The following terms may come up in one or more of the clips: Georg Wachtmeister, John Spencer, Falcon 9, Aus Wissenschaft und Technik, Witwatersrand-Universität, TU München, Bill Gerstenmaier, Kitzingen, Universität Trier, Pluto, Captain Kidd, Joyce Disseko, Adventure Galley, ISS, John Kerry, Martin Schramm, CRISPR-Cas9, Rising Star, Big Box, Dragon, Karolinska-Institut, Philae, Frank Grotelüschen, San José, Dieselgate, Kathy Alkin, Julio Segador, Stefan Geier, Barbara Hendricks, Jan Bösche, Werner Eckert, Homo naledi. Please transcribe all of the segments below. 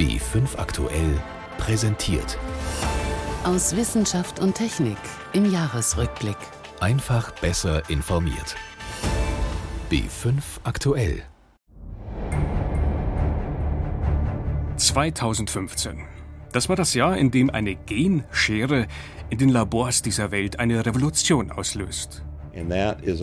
B5 aktuell präsentiert. Aus Wissenschaft und Technik im Jahresrückblick. Einfach besser informiert. B5 aktuell. 2015. Das war das Jahr, in dem eine Genschere in den Labors dieser Welt eine Revolution auslöst. Das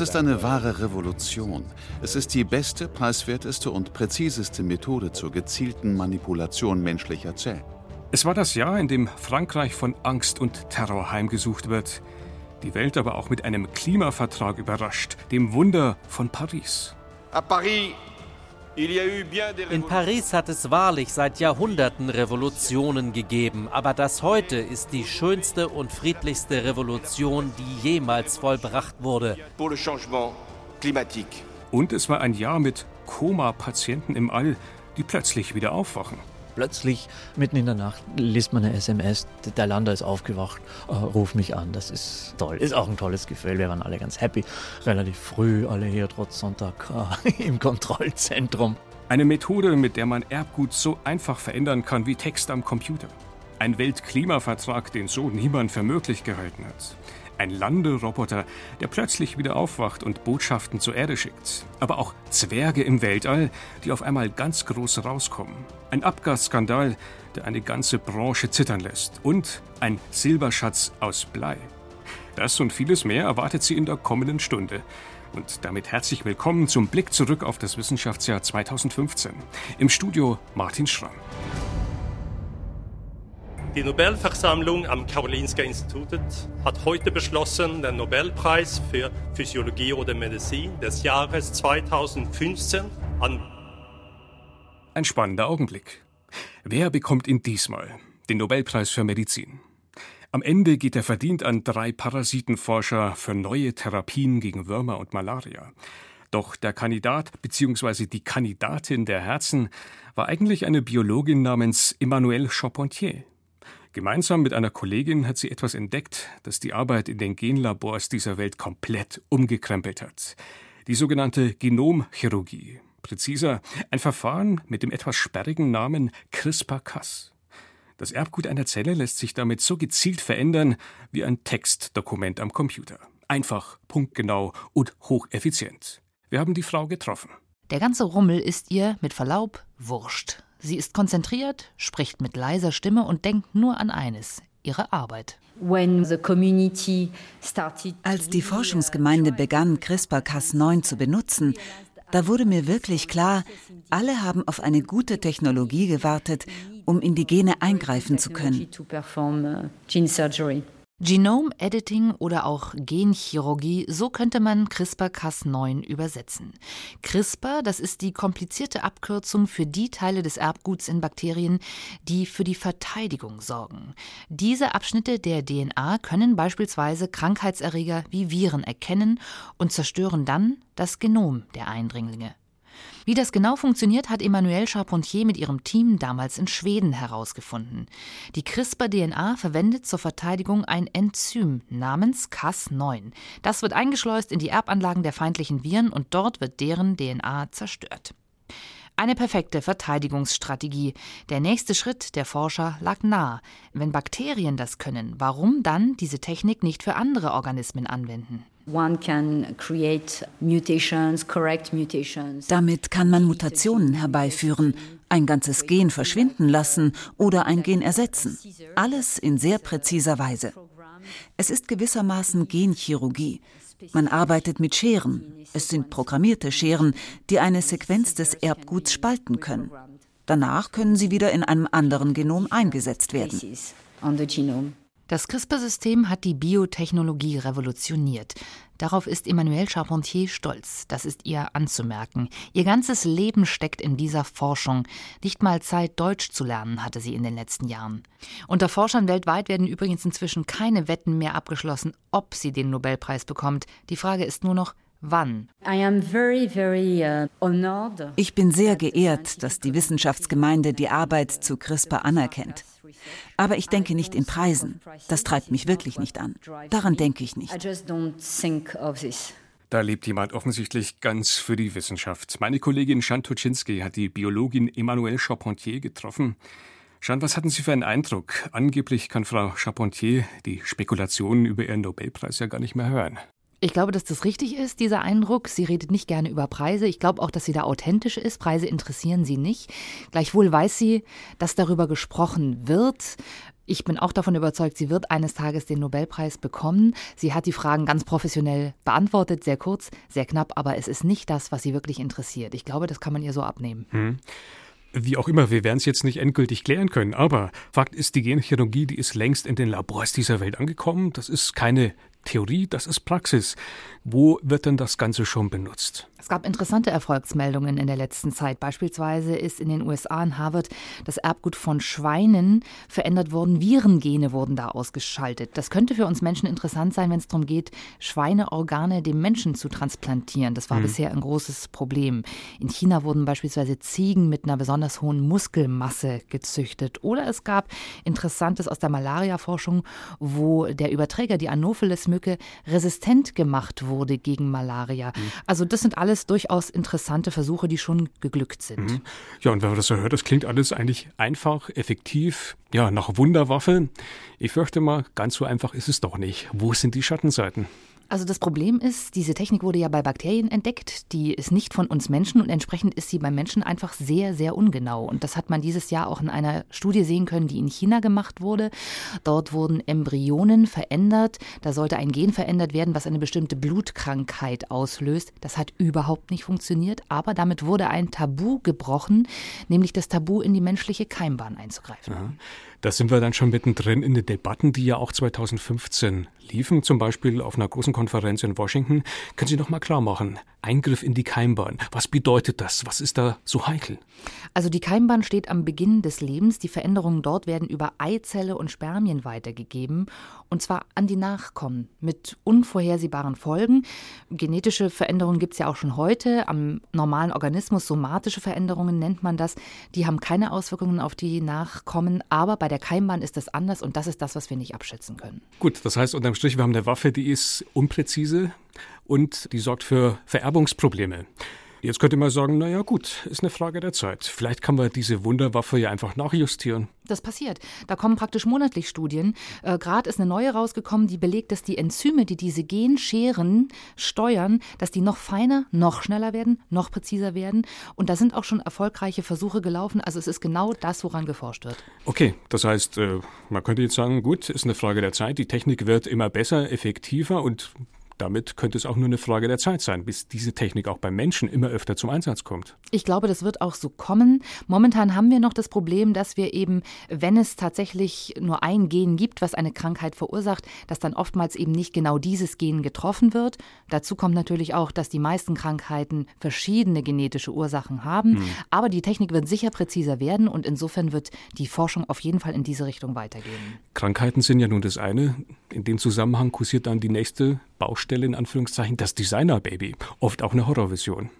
ist eine wahre Revolution. Es ist die beste, preiswerteste und präziseste Methode zur gezielten Manipulation menschlicher Zellen. Es war das Jahr, in dem Frankreich von Angst und Terror heimgesucht wird, die Welt aber auch mit einem Klimavertrag überrascht, dem Wunder von Paris. In Paris hat es wahrlich seit Jahrhunderten Revolutionen gegeben, aber das heute ist die schönste und friedlichste Revolution, die jemals vollbracht wurde. Und es war ein Jahr mit Koma-Patienten im All, die plötzlich wieder aufwachen. Plötzlich, mitten in der Nacht, liest man eine SMS, der Lander ist aufgewacht, ruf mich an, das ist toll, ist auch ein tolles Gefühl, wir waren alle ganz happy, relativ früh, alle hier trotz Sonntag im Kontrollzentrum. Eine Methode, mit der man Erbgut so einfach verändern kann wie Text am Computer. Ein Weltklimavertrag, den so niemand für möglich gehalten hat. Ein Landeroboter, der plötzlich wieder aufwacht und Botschaften zur Erde schickt. Aber auch Zwerge im Weltall, die auf einmal ganz groß rauskommen. Ein Abgasskandal, der eine ganze Branche zittern lässt. Und ein Silberschatz aus Blei. Das und vieles mehr erwartet Sie in der kommenden Stunde. Und damit herzlich willkommen zum Blick zurück auf das Wissenschaftsjahr 2015. Im Studio Martin Schramm. Die Nobelversammlung am Karolinska-Institut hat heute beschlossen, den Nobelpreis für Physiologie oder Medizin des Jahres 2015 an... Ein spannender Augenblick. Wer bekommt ihn diesmal? Den Nobelpreis für Medizin. Am Ende geht er verdient an 3 Parasitenforscher für neue Therapien gegen Würmer und Malaria. Doch der Kandidat bzw. die Kandidatin der Herzen war eigentlich eine Biologin namens Emmanuelle Charpentier. Gemeinsam mit einer Kollegin hat sie etwas entdeckt, das die Arbeit in den Genlabors dieser Welt komplett umgekrempelt hat. Die sogenannte Genomchirurgie. Präziser, ein Verfahren mit dem etwas sperrigen Namen CRISPR-Cas. Das Erbgut einer Zelle lässt sich damit so gezielt verändern wie ein Textdokument am Computer. Einfach, punktgenau und hocheffizient. Wir haben die Frau getroffen. Der ganze Rummel ist ihr, mit Verlaub, wurscht. Sie ist konzentriert, spricht mit leiser Stimme und denkt nur an eines, ihre Arbeit. Als die Forschungsgemeinde begann, CRISPR-Cas9 zu benutzen, da wurde mir wirklich klar, alle haben auf eine gute Technologie gewartet, um in die Gene eingreifen zu können. Genome-Editing oder auch Genchirurgie, so könnte man CRISPR-Cas9 übersetzen. CRISPR, das ist die komplizierte Abkürzung für die Teile des Erbguts in Bakterien, die für die Verteidigung sorgen. Diese Abschnitte der DNA können beispielsweise Krankheitserreger wie Viren erkennen und zerstören dann das Genom der Eindringlinge. Wie das genau funktioniert, hat Emmanuelle Charpentier mit ihrem Team damals in Schweden herausgefunden. Die CRISPR-DNA verwendet zur Verteidigung ein Enzym namens Cas9. Das wird eingeschleust in die Erbanlagen der feindlichen Viren und dort wird deren DNA zerstört. Eine perfekte Verteidigungsstrategie. Der nächste Schritt der Forscher lag nahe. Wenn Bakterien das können, warum dann diese Technik nicht für andere Organismen anwenden? Damit kann man Mutationen herbeiführen, ein ganzes Gen verschwinden lassen oder ein Gen ersetzen. Alles in sehr präziser Weise. Es ist gewissermaßen Genchirurgie. Man arbeitet mit Scheren. Es sind programmierte Scheren, die eine Sequenz des Erbguts spalten können. Danach können sie wieder in einem anderen Genom eingesetzt werden. Das CRISPR-System hat die Biotechnologie revolutioniert. Darauf ist Emmanuelle Charpentier stolz. Das ist ihr anzumerken. Ihr ganzes Leben steckt in dieser Forschung. Nicht mal Zeit, Deutsch zu lernen, hatte sie in den letzten Jahren. Unter Forschern weltweit werden übrigens inzwischen keine Wetten mehr abgeschlossen, ob sie den Nobelpreis bekommt. Die Frage ist nur noch, wann? Ich bin sehr geehrt, dass die Wissenschaftsgemeinde die Arbeit zu CRISPR anerkennt. Aber ich denke nicht in Preisen. Das treibt mich wirklich nicht an. Daran denke ich nicht. Da lebt jemand offensichtlich ganz für die Wissenschaft. Meine Kollegin Jeanne Toczynski hat die Biologin Emmanuelle Charpentier getroffen. Jeanne, was hatten Sie für einen Eindruck? Angeblich kann Frau Charpentier die Spekulationen über ihren Nobelpreis ja gar nicht mehr hören. Ich glaube, dass das richtig ist, dieser Eindruck. Sie redet nicht gerne über Preise. Ich glaube auch, dass sie da authentisch ist. Preise interessieren sie nicht. Gleichwohl weiß sie, dass darüber gesprochen wird. Ich bin auch davon überzeugt, sie wird eines Tages den Nobelpreis bekommen. Sie hat die Fragen ganz professionell beantwortet, sehr kurz, sehr knapp. Aber es ist nicht das, was sie wirklich interessiert. Ich glaube, das kann man ihr so abnehmen. Wie auch immer, wir werden es jetzt nicht endgültig klären können, aber Fakt ist, die Genchirurgie, die ist längst in den Labors dieser Welt angekommen. Das ist keine Theorie, das ist Praxis. Wo wird denn das Ganze schon benutzt? Es gab interessante Erfolgsmeldungen in der letzten Zeit. Beispielsweise ist in den USA in Harvard das Erbgut von Schweinen verändert worden. Virengene wurden da ausgeschaltet. Das könnte für uns Menschen interessant sein, wenn es darum geht, Schweineorgane dem Menschen zu transplantieren. Das war bisher ein großes Problem. In China wurden beispielsweise Ziegen mit einer besonders hohen Muskelmasse gezüchtet. Oder es gab Interessantes aus der Malaria-Forschung, wo der Überträger, die Anopheles-Mücke, resistent gemacht wurde gegen Malaria. Also das sind alles durchaus interessante Versuche, die schon geglückt sind. Ja, und wenn man das so hört, das klingt alles eigentlich einfach, effektiv, ja, nach Wunderwaffe. Ich fürchte mal, ganz so einfach ist es doch nicht. Wo sind die Schattenseiten? Also das Problem ist, diese Technik wurde ja bei Bakterien entdeckt. Die ist nicht von uns Menschen und entsprechend ist sie beim Menschen einfach sehr, sehr ungenau. Und das hat man dieses Jahr auch in einer Studie sehen können, die in China gemacht wurde. Dort wurden Embryonen verändert. Da sollte ein Gen verändert werden, was eine bestimmte Blutkrankheit auslöst. Das hat überhaupt nicht funktioniert, aber damit wurde ein Tabu gebrochen, nämlich das Tabu, in die menschliche Keimbahn einzugreifen. Ja, da sind wir dann schon mittendrin in den Debatten, die ja auch 2015 liefen, zum Beispiel auf einer großen Konferenz in Washington. Können Sie noch mal klar machen, Eingriff in die Keimbahn, was bedeutet das? Was ist da so heikel? Also die Keimbahn steht am Beginn des Lebens. Die Veränderungen dort werden über Eizelle und Spermien weitergegeben und zwar an die Nachkommen mit unvorhersehbaren Folgen. Genetische Veränderungen gibt es ja auch schon heute am normalen Organismus, somatische Veränderungen nennt man das. Die haben keine Auswirkungen auf die Nachkommen, aber bei der Keimbahn ist das anders und das ist das, was wir nicht abschätzen können. Gut, das heißt unterm Strich, wir haben eine Waffe, die ist unpräzise und die sorgt für Vererbungsprobleme. Jetzt könnte man sagen, naja gut, ist eine Frage der Zeit. Vielleicht kann man diese Wunderwaffe ja einfach nachjustieren. Das passiert. Da kommen praktisch monatlich Studien. Gerade ist eine neue rausgekommen, die belegt, dass die Enzyme, die diese Genscheren steuern, dass die noch feiner, noch schneller werden, noch präziser werden. Und da sind auch schon erfolgreiche Versuche gelaufen. Also es ist genau das, woran geforscht wird. Okay, das heißt, man könnte jetzt sagen, gut, ist eine Frage der Zeit. Die Technik wird immer besser, effektiver und damit könnte es auch nur eine Frage der Zeit sein, bis diese Technik auch beim Menschen immer öfter zum Einsatz kommt. Ich glaube, das wird auch so kommen. Momentan haben wir noch das Problem, dass wir eben, wenn es tatsächlich nur ein Gen gibt, was eine Krankheit verursacht, dass dann oftmals eben nicht genau dieses Gen getroffen wird. Dazu kommt natürlich auch, dass die meisten Krankheiten verschiedene genetische Ursachen haben. Aber die Technik wird sicher präziser werden und insofern wird die Forschung auf jeden Fall in diese Richtung weitergehen. Krankheiten sind ja nun das eine. In dem Zusammenhang kursiert dann die nächste Baustelle, in Anführungszeichen, das Designer-Baby. Oft auch eine Horrorvision.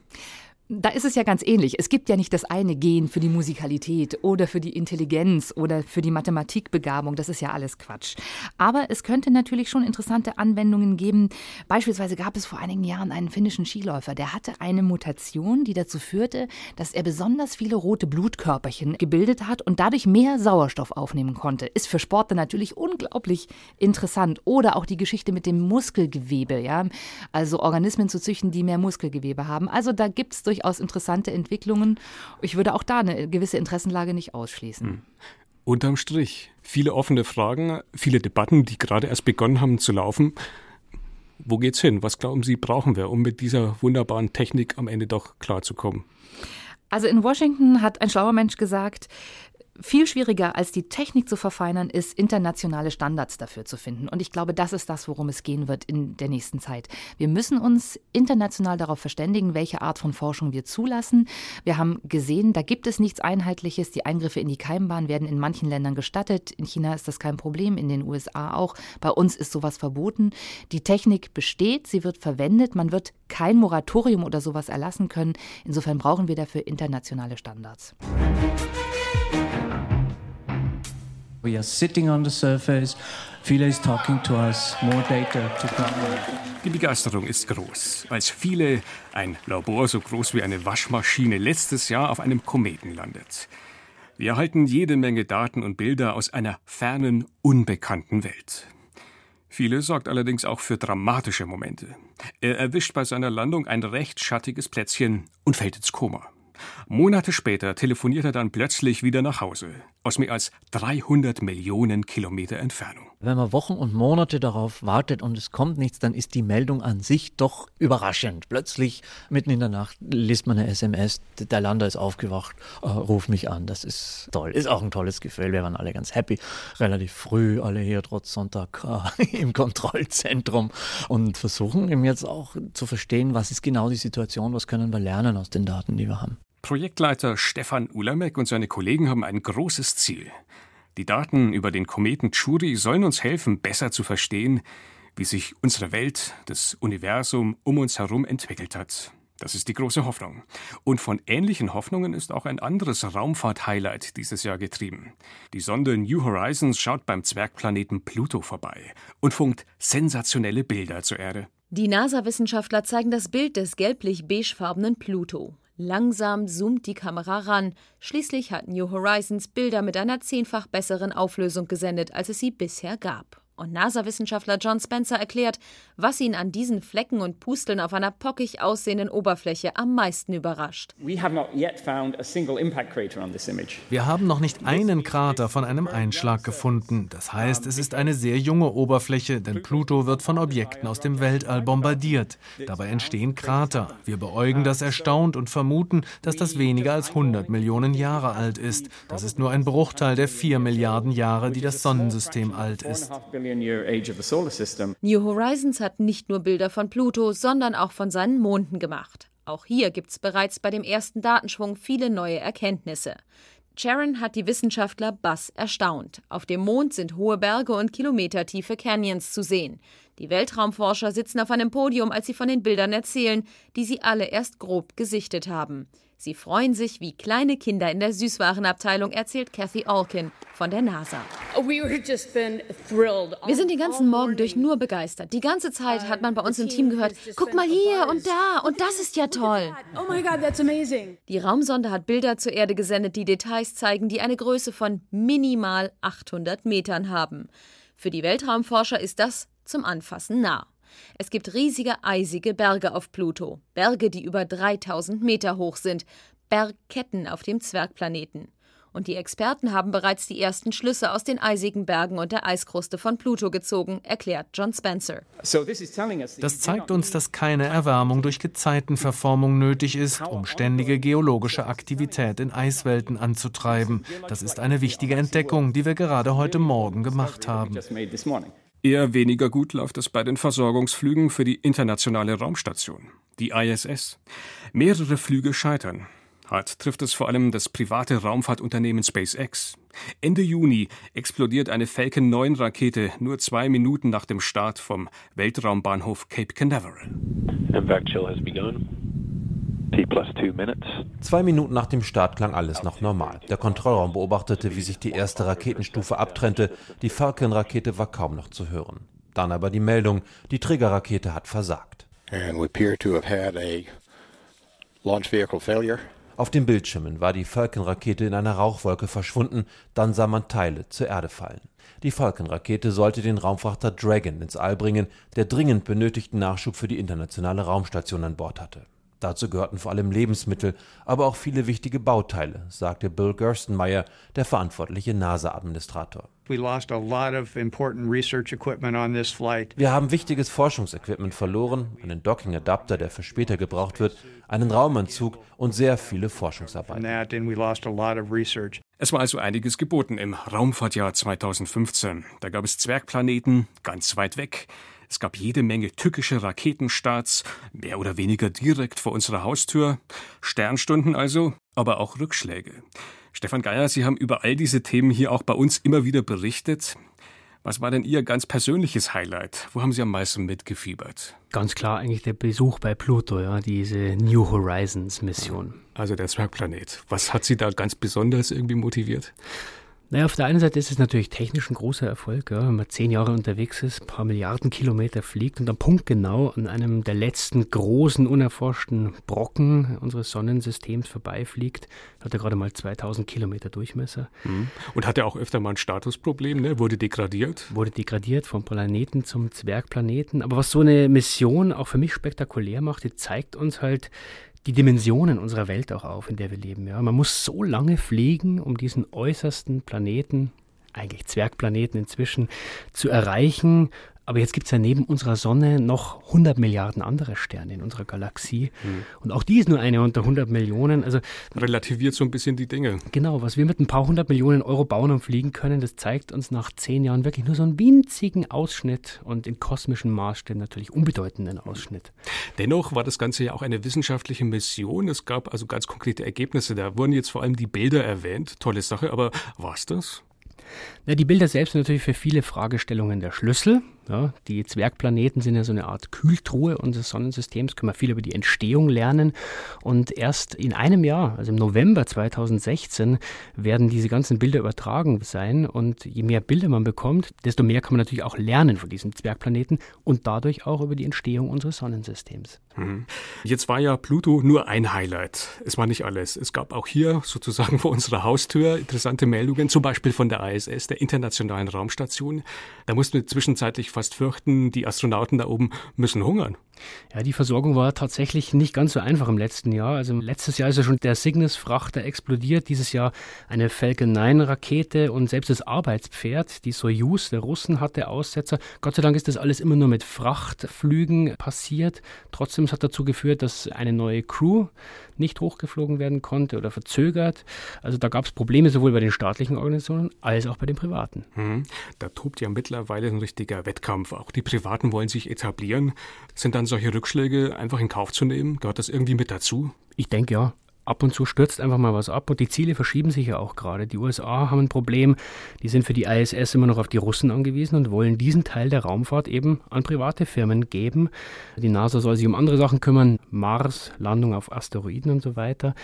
Da ist es ja ganz ähnlich. Es gibt ja nicht das eine Gen für die Musikalität oder für die Intelligenz oder für die Mathematikbegabung. Das ist ja alles Quatsch. Aber es könnte natürlich schon interessante Anwendungen geben. Beispielsweise gab es vor einigen Jahren einen finnischen Skiläufer, der hatte eine Mutation, die dazu führte, dass er besonders viele rote Blutkörperchen gebildet hat und dadurch mehr Sauerstoff aufnehmen konnte. Ist für Sportler natürlich unglaublich interessant. Oder auch die Geschichte mit dem Muskelgewebe. Ja? Also Organismen zu züchten, die mehr Muskelgewebe haben. Also da gibt es durchaus interessante Entwicklungen. Ich würde auch da eine gewisse Interessenlage nicht ausschließen. Unterm Strich, viele offene Fragen, viele Debatten, die gerade erst begonnen haben zu laufen. Wo geht's hin? Was glauben Sie, brauchen wir, um mit dieser wunderbaren Technik am Ende doch klarzukommen? Also in Washington hat ein schlauer Mensch gesagt, viel schwieriger als die Technik zu verfeinern, ist, internationale Standards dafür zu finden. Und ich glaube, das ist das, worum es gehen wird in der nächsten Zeit. Wir müssen uns international darauf verständigen, welche Art von Forschung wir zulassen. Wir haben gesehen, da gibt es nichts Einheitliches. Die Eingriffe in die Keimbahn werden in manchen Ländern gestattet. In China ist das kein Problem, in den USA auch. Bei uns ist sowas verboten. Die Technik besteht, sie wird verwendet. Man wird kein Moratorium oder sowas erlassen können. Insofern brauchen wir dafür internationale Standards. We are sitting on the surface. Philae is talking to us. More data to come. Die Begeisterung ist groß, als Philae, ein Labor so groß wie eine Waschmaschine, letztes Jahr auf einem Kometen landet. Wir erhalten jede Menge Daten und Bilder aus einer fernen, unbekannten Welt. Philae sorgt allerdings auch für dramatische Momente. Er erwischt bei seiner Landung ein recht schattiges Plätzchen und fällt ins Koma. Monate später telefoniert er dann plötzlich wieder nach Hause, aus mehr als 300 Millionen Kilometer Entfernung. Wenn man Wochen und Monate darauf wartet und es kommt nichts, dann ist die Meldung an sich doch überraschend. Plötzlich, mitten in der Nacht, liest man eine SMS, der Lander ist aufgewacht, ruf mich an. Das ist toll, ist auch ein tolles Gefühl, wir waren alle ganz happy. Relativ früh, alle hier trotz Sonntag im Kontrollzentrum und versuchen eben jetzt auch zu verstehen, was ist genau die Situation, was können wir lernen aus den Daten, die wir haben. Projektleiter Stefan Ulamek und seine Kollegen haben ein großes Ziel. Die Daten über den Kometen Tschuri sollen uns helfen, besser zu verstehen, wie sich unsere Welt, das Universum um uns herum entwickelt hat. Das ist die große Hoffnung. Und von ähnlichen Hoffnungen ist auch ein anderes Raumfahrt-Highlight dieses Jahr getrieben. Die Sonde New Horizons schaut beim Zwergplaneten Pluto vorbei und funkt sensationelle Bilder zur Erde. Die NASA-Wissenschaftler zeigen das Bild des gelblich-beigefarbenen Pluto. Langsam zoomt die Kamera ran. Schließlich hat New Horizons Bilder mit einer 10-fach besseren Auflösung gesendet, als es sie bisher gab. Und NASA-Wissenschaftler John Spencer erklärt, was ihn an diesen Flecken und Pusteln auf einer pockig aussehenden Oberfläche am meisten überrascht. Wir haben noch nicht einen Krater von einem Einschlag gefunden. Das heißt, es ist eine sehr junge Oberfläche, denn Pluto wird von Objekten aus dem Weltall bombardiert. Dabei entstehen Krater. Wir beäugen das erstaunt und vermuten, dass das weniger als 100 Millionen Jahre alt ist. Das ist nur ein Bruchteil der 4 Milliarden Jahre, die das Sonnensystem alt ist. New Horizons hat nicht nur Bilder von Pluto, sondern auch von seinen Monden gemacht. Auch hier gibt's bereits bei dem ersten Datenschwung viele neue Erkenntnisse. Charon hat die Wissenschaftler bass erstaunt. Auf dem Mond sind hohe Berge und kilometertiefe Canyons zu sehen. Die Weltraumforscher sitzen auf einem Podium, als sie von den Bildern erzählen, die sie alle erst grob gesichtet haben. Sie freuen sich wie kleine Kinder in der Süßwarenabteilung, erzählt Kathy Alkin von der NASA. Wir sind den ganzen Morgen durch nur begeistert. Die ganze Zeit hat man bei uns im Team gehört, guck mal hier und da und das ist ja toll. Oh my God, that's amazing. Die Raumsonde hat Bilder zur Erde gesendet, die Details zeigen, die eine Größe von minimal 800 Metern haben. Für die Weltraumforscher ist das zum Anfassen nah. Es gibt riesige, eisige Berge auf Pluto. Berge, die über 3000 Meter hoch sind. Bergketten auf dem Zwergplaneten. Und die Experten haben bereits die ersten Schlüsse aus den eisigen Bergen und der Eiskruste von Pluto gezogen, erklärt John Spencer. Das zeigt uns, dass keine Erwärmung durch Gezeitenverformung nötig ist, um ständige geologische Aktivität in Eiswelten anzutreiben. Das ist eine wichtige Entdeckung, die wir gerade heute Morgen gemacht haben. Eher weniger gut läuft es bei den Versorgungsflügen für die internationale Raumstation, die ISS. Mehrere Flüge scheitern. Hart trifft es vor allem das private Raumfahrtunternehmen SpaceX. Ende Juni explodiert eine Falcon 9 Rakete nur 2 Minuten nach dem Start vom Weltraumbahnhof Cape Canaveral. Impact chill has begun. T+2 minutes. 2 Minuten nach dem Start klang alles noch normal. Der Kontrollraum beobachtete, wie sich die erste Raketenstufe abtrennte. Die Falcon-Rakete war kaum noch zu hören. Dann aber die Meldung, die Trägerrakete hat versagt. Auf den Bildschirmen war die Falcon-Rakete in einer Rauchwolke verschwunden. Dann sah man Teile zur Erde fallen. Die Falcon-Rakete sollte den Raumfrachter Dragon ins All bringen, der dringend benötigten Nachschub für die internationale Raumstation an Bord hatte. Dazu gehörten vor allem Lebensmittel, aber auch viele wichtige Bauteile, sagte Bill Gerstenmaier, der verantwortliche NASA-Administrator. Wir haben wichtiges Forschungsequipment verloren, einen Docking-Adapter, der für später gebraucht wird, einen Raumanzug und sehr viele Forschungsarbeiten. Es war also einiges geboten im Raumfahrtjahr 2015. Da gab es Zwergplaneten ganz weit weg. Es gab jede Menge tückische Raketenstarts, mehr oder weniger direkt vor unserer Haustür. Sternstunden also, aber auch Rückschläge. Stefan Geier, Sie haben über all diese Themen hier auch bei uns immer wieder berichtet. Was war denn Ihr ganz persönliches Highlight? Wo haben Sie am meisten mitgefiebert? Ganz klar eigentlich der Besuch bei Pluto, ja, diese New Horizons Mission. Also der Zwergplanet. Was hat Sie da ganz besonders irgendwie motiviert? Naja, auf der einen Seite ist es natürlich technisch ein großer Erfolg, ja, wenn man 10 Jahre unterwegs ist, ein paar Milliarden Kilometer fliegt und am Punkt genau an einem der letzten großen unerforschten Brocken unseres Sonnensystems vorbeifliegt, hat er gerade mal 2000 Kilometer Durchmesser. Und hat er auch öfter mal ein Statusproblem, ne? Wurde degradiert? Wurde degradiert vom Planeten zum Zwergplaneten. Aber was so eine Mission auch für mich spektakulär macht, die zeigt uns halt die Dimensionen unserer Welt auch auf, in der wir leben. Ja. Man muss so lange fliegen, um diesen äußersten Planeten, eigentlich Zwergplaneten inzwischen, zu erreichen. Aber jetzt gibt es ja neben unserer Sonne noch 100 Milliarden andere Sterne in unserer Galaxie. Und auch die ist nur eine unter 100 Millionen. Also relativiert so ein bisschen die Dinge. Genau, was wir mit ein paar 100 Millionen Euro bauen und fliegen können, das zeigt uns nach 10 Jahren wirklich nur so einen winzigen Ausschnitt und in kosmischen Maßstäben natürlich unbedeutenden Ausschnitt. Dennoch war das Ganze ja auch eine wissenschaftliche Mission. Es gab also ganz konkrete Ergebnisse. Da wurden jetzt vor allem die Bilder erwähnt. Tolle Sache, aber war es das? Na, die Bilder selbst sind natürlich für viele Fragestellungen der Schlüssel. Ja, die Zwergplaneten sind ja so eine Art Kühltruhe unseres Sonnensystems, können wir viel über die Entstehung lernen. Und erst in einem Jahr, also im November 2016, werden diese ganzen Bilder übertragen sein. Und je mehr Bilder man bekommt, desto mehr kann man natürlich auch lernen von diesem Zwergplaneten und dadurch auch über die Entstehung unseres Sonnensystems. Jetzt war ja Pluto nur ein Highlight. Es war nicht alles. Es gab auch hier sozusagen vor unserer Haustür interessante Meldungen, zum Beispiel von der ISS, der Internationalen Raumstation. Da mussten wir zwischenzeitlich fast fürchten, die Astronauten da oben müssen hungern. Ja, die Versorgung war tatsächlich nicht ganz so einfach im letzten Jahr. Also letztes Jahr ist ja schon der Cygnus-Frachter explodiert, dieses Jahr eine Falcon 9-Rakete und selbst das Arbeitspferd, die Soyuz der Russen, hatte Aussetzer. Gott sei Dank ist das alles immer nur mit Frachtflügen passiert. Trotzdem, es hat dazu geführt, dass eine neue Crew nicht hochgeflogen werden konnte oder verzögert. Also da gab es Probleme sowohl bei den staatlichen Organisationen als auch bei den privaten. Da tobt ja mittlerweile ein richtiger Wettkampf. Auch die Privaten wollen sich etablieren. Sind dann solche Rückschläge einfach in Kauf zu nehmen? Gehört das irgendwie mit dazu? Ich denke ja. Ab und zu stürzt einfach mal was ab und die Ziele verschieben sich ja auch gerade. Die USA haben ein Problem, die sind für die ISS immer noch auf die Russen angewiesen und wollen diesen Teil der Raumfahrt eben an private Firmen geben. Die NASA soll sich um andere Sachen kümmern, Mars, Landung auf Asteroiden und so weiter.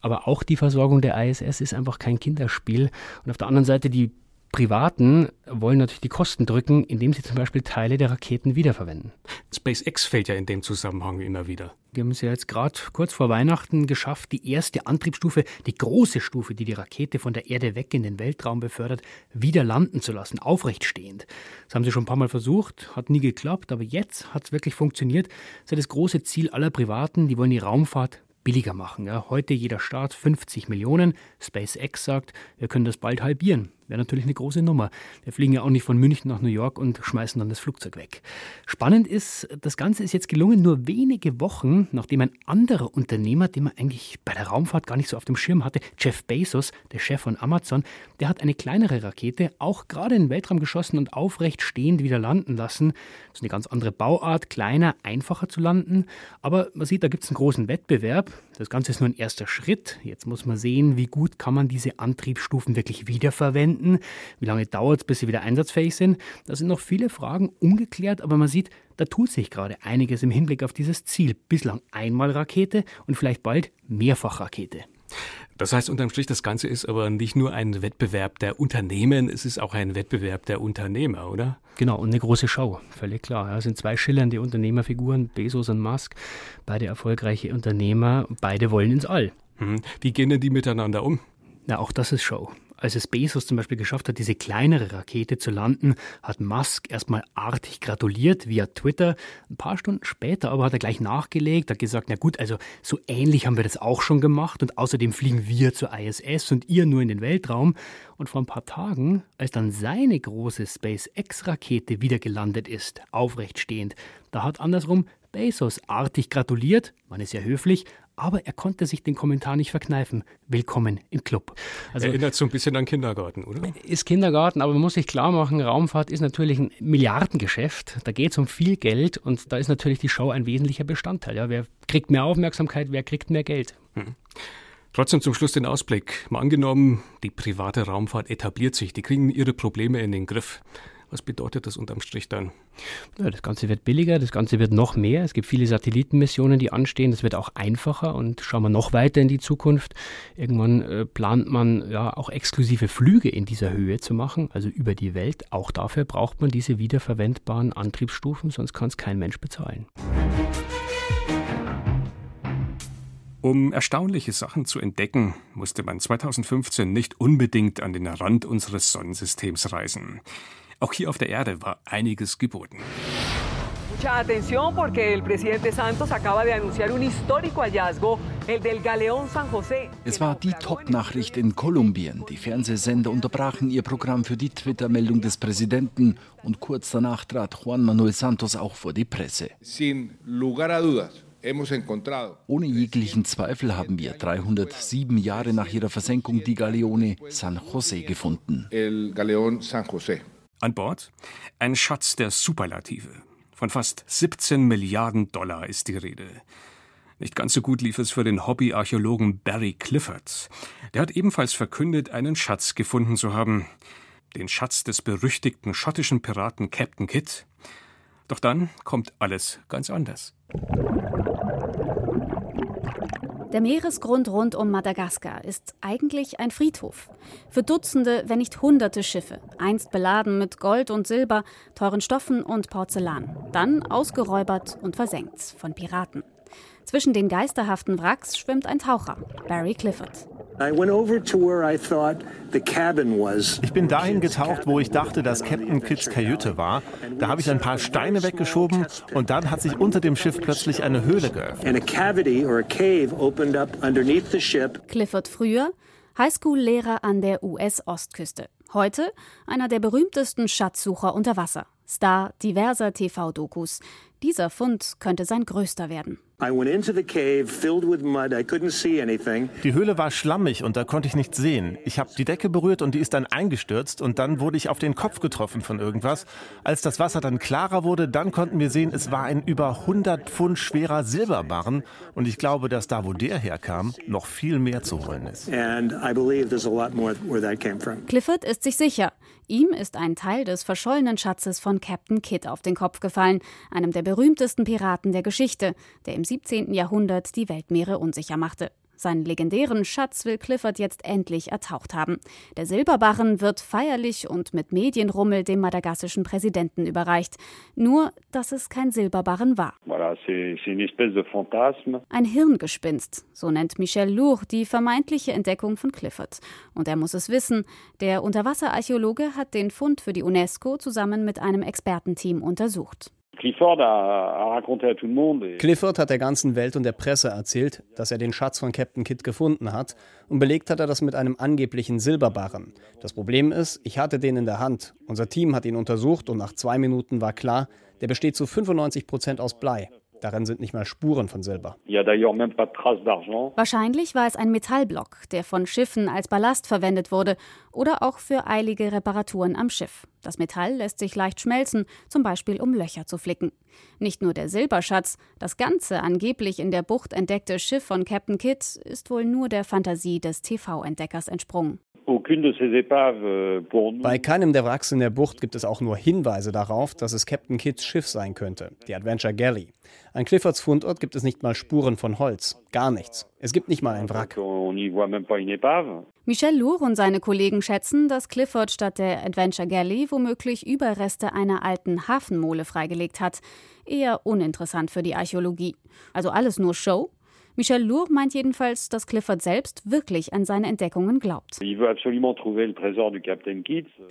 Aber auch die Versorgung der ISS ist einfach kein Kinderspiel. Und auf der anderen Seite, die Privaten wollen natürlich die Kosten drücken, indem sie zum Beispiel Teile der Raketen wiederverwenden. SpaceX fällt ja in dem Zusammenhang immer wieder. Wir haben es ja jetzt gerade kurz vor Weihnachten geschafft, die erste Antriebsstufe, die große Stufe, die die Rakete von der Erde weg in den Weltraum befördert, wieder landen zu lassen, aufrecht stehend. Das haben sie schon ein paar Mal versucht, hat nie geklappt, aber jetzt hat es wirklich funktioniert. Das ist ja das große Ziel aller Privaten, die wollen die Raumfahrt billiger machen. Ja, heute jeder Staat 50 Millionen. SpaceX sagt, wir können das bald halbieren. Wäre natürlich eine große Nummer. Wir fliegen ja auch nicht von München nach New York und schmeißen dann das Flugzeug weg. Spannend ist, das Ganze ist jetzt gelungen, nur wenige Wochen, nachdem ein anderer Unternehmer, den man eigentlich bei der Raumfahrt gar nicht so auf dem Schirm hatte, Jeff Bezos, der Chef von Amazon, der hat eine kleinere Rakete auch gerade in den Weltraum geschossen und aufrecht stehend wieder landen lassen. Das ist eine ganz andere Bauart, kleiner, einfacher zu landen. Aber man sieht, da gibt es einen großen Wettbewerb. Das Ganze ist nur ein erster Schritt. Jetzt muss man sehen, wie gut kann man diese Antriebsstufen wirklich wiederverwenden. Wie lange dauert es, bis sie wieder einsatzfähig sind? Da sind noch viele Fragen ungeklärt, aber man sieht, da tut sich gerade einiges im Hinblick auf dieses Ziel. Bislang einmal Rakete und vielleicht bald mehrfach Rakete. Das heißt unterm Strich, das Ganze ist aber nicht nur ein Wettbewerb der Unternehmen, es ist auch ein Wettbewerb der Unternehmer, oder? Genau, und eine große Show, völlig klar. Es sind zwei schillernde Unternehmerfiguren, Bezos und Musk, beide erfolgreiche Unternehmer, beide wollen ins All. Wie gehen denn die miteinander um? Na, auch das ist Show. Als es Bezos zum Beispiel geschafft hat, diese kleinere Rakete zu landen, hat Musk erstmal artig gratuliert via Twitter. Ein paar Stunden später aber hat er gleich nachgelegt, hat gesagt, na gut, also so ähnlich haben wir das auch schon gemacht und außerdem fliegen wir zur ISS und ihr nur in den Weltraum. Und vor ein paar Tagen, als dann seine große SpaceX-Rakete wieder gelandet ist, aufrecht stehend, da hat andersrum Bezos artig gratuliert, man ist ja höflich, aber er konnte sich den Kommentar nicht verkneifen. Willkommen im Club. Also, erinnert so ein bisschen an Kindergarten, oder? Ist Kindergarten, aber man muss sich klar machen, Raumfahrt ist natürlich ein Milliardengeschäft. Da geht es um viel Geld und da ist natürlich die Show ein wesentlicher Bestandteil. Ja, wer kriegt mehr Aufmerksamkeit, wer kriegt mehr Geld? Trotzdem zum Schluss den Ausblick. Mal angenommen, die private Raumfahrt etabliert sich. Die kriegen ihre Probleme in den Griff. Was bedeutet das unterm Strich dann? Ja, das Ganze wird billiger, das Ganze wird noch mehr. Es gibt viele Satellitenmissionen, die anstehen. Das wird auch einfacher und schauen wir noch weiter in die Zukunft. Irgendwann plant man ja auch exklusive Flüge in dieser Höhe zu machen, also über die Welt. Auch dafür braucht man diese wiederverwendbaren Antriebsstufen, sonst kann es kein Mensch bezahlen. Um erstaunliche Sachen zu entdecken, musste man 2015 nicht unbedingt an den Rand unseres Sonnensystems reisen. Auch hier auf der Erde war einiges geboten. Es war die Top-Nachricht in Kolumbien. Die Fernsehsender unterbrachen ihr Programm für die Twitter-Meldung des Präsidenten und kurz danach trat Juan Manuel Santos auch vor die Presse. Sin lugar a dudas. Ohne jeglichen Zweifel haben wir 307 Jahre nach ihrer Versenkung die Galeone San José gefunden. An Bord ein Schatz der Superlative. Von fast 17 Milliarden Dollar ist die Rede. Nicht ganz so gut lief es für den Hobbyarchäologen Barry Clifford. Der hat ebenfalls verkündet, einen Schatz gefunden zu haben. Den Schatz des berüchtigten schottischen Piraten Captain Kidd. Doch dann kommt alles ganz anders. Der Meeresgrund rund um Madagaskar ist eigentlich ein Friedhof. Für Dutzende, wenn nicht Hunderte Schiffe, einst beladen mit Gold und Silber, teuren Stoffen und Porzellan, dann ausgeräubert und versenkt von Piraten. Zwischen den geisterhaften Wracks schwimmt ein Taucher, Barry Clifford. Ich bin dahin getaucht, wo ich dachte, dass Captain Kidds Kajüte war. Da habe ich ein paar Steine weggeschoben und dann hat sich unter dem Schiff plötzlich eine Höhle geöffnet. Clifford früher, Highschool-Lehrer an der US-Ostküste. Heute einer der berühmtesten Schatzsucher unter Wasser. Star diverser TV-Dokus. Dieser Fund könnte sein größter werden. Die Höhle war schlammig und da konnte ich nichts sehen. Ich habe die Decke berührt und die ist dann eingestürzt und dann wurde ich auf den Kopf getroffen von irgendwas. Als das Wasser dann klarer wurde, dann konnten wir sehen, es war ein über 100 Pfund schwerer Silberbarren und ich glaube, dass da, wo der herkam, noch viel mehr zu holen ist. Clifford ist sich sicher. Ihm ist ein Teil des verschollenen Schatzes von Captain Kidd auf den Kopf gefallen, einem der berühmtesten Piraten der Geschichte, der im 17. Jahrhundert die Weltmeere unsicher machte. Seinen legendären Schatz will Clifford jetzt endlich ertaucht haben. Der Silberbarren wird feierlich und mit Medienrummel dem madagassischen Präsidenten überreicht. Nur, dass es kein Silberbarren war. Ein Hirngespinst, so nennt Michel L'Hour die vermeintliche Entdeckung von Clifford. Und er muss es wissen, der Unterwasserarchäologe hat den Fund für die UNESCO zusammen mit einem Expertenteam untersucht. Clifford hat der ganzen Welt und der Presse erzählt, dass er den Schatz von Captain Kidd gefunden hat und belegt hat er das mit einem angeblichen Silberbarren. Das Problem ist, ich hatte den in der Hand. Unser Team hat ihn untersucht und nach 2 Minuten war klar, der besteht zu 95% aus Blei. Darin sind nicht mal Spuren von Silber. Wahrscheinlich war es ein Metallblock, der von Schiffen als Ballast verwendet wurde oder auch für eilige Reparaturen am Schiff. Das Metall lässt sich leicht schmelzen, zum Beispiel um Löcher zu flicken. Nicht nur der Silberschatz, das ganze angeblich in der Bucht entdeckte Schiff von Captain Kidd ist wohl nur der Fantasie des TV-Entdeckers entsprungen. Bei keinem der Wracks in der Bucht gibt es auch nur Hinweise darauf, dass es Captain Kidds Schiff sein könnte, die Adventure Galley. An Cliffords Fundort gibt es nicht mal Spuren von Holz, gar nichts. Es gibt nicht mal ein Wrack. Michel L'Hour und seine Kollegen schätzen, dass Clifford statt der Adventure Galley womöglich Überreste einer alten Hafenmole freigelegt hat. Eher uninteressant für die Archäologie. Also alles nur Show? Michel L'Hour meint jedenfalls, dass Clifford selbst wirklich an seine Entdeckungen glaubt. Er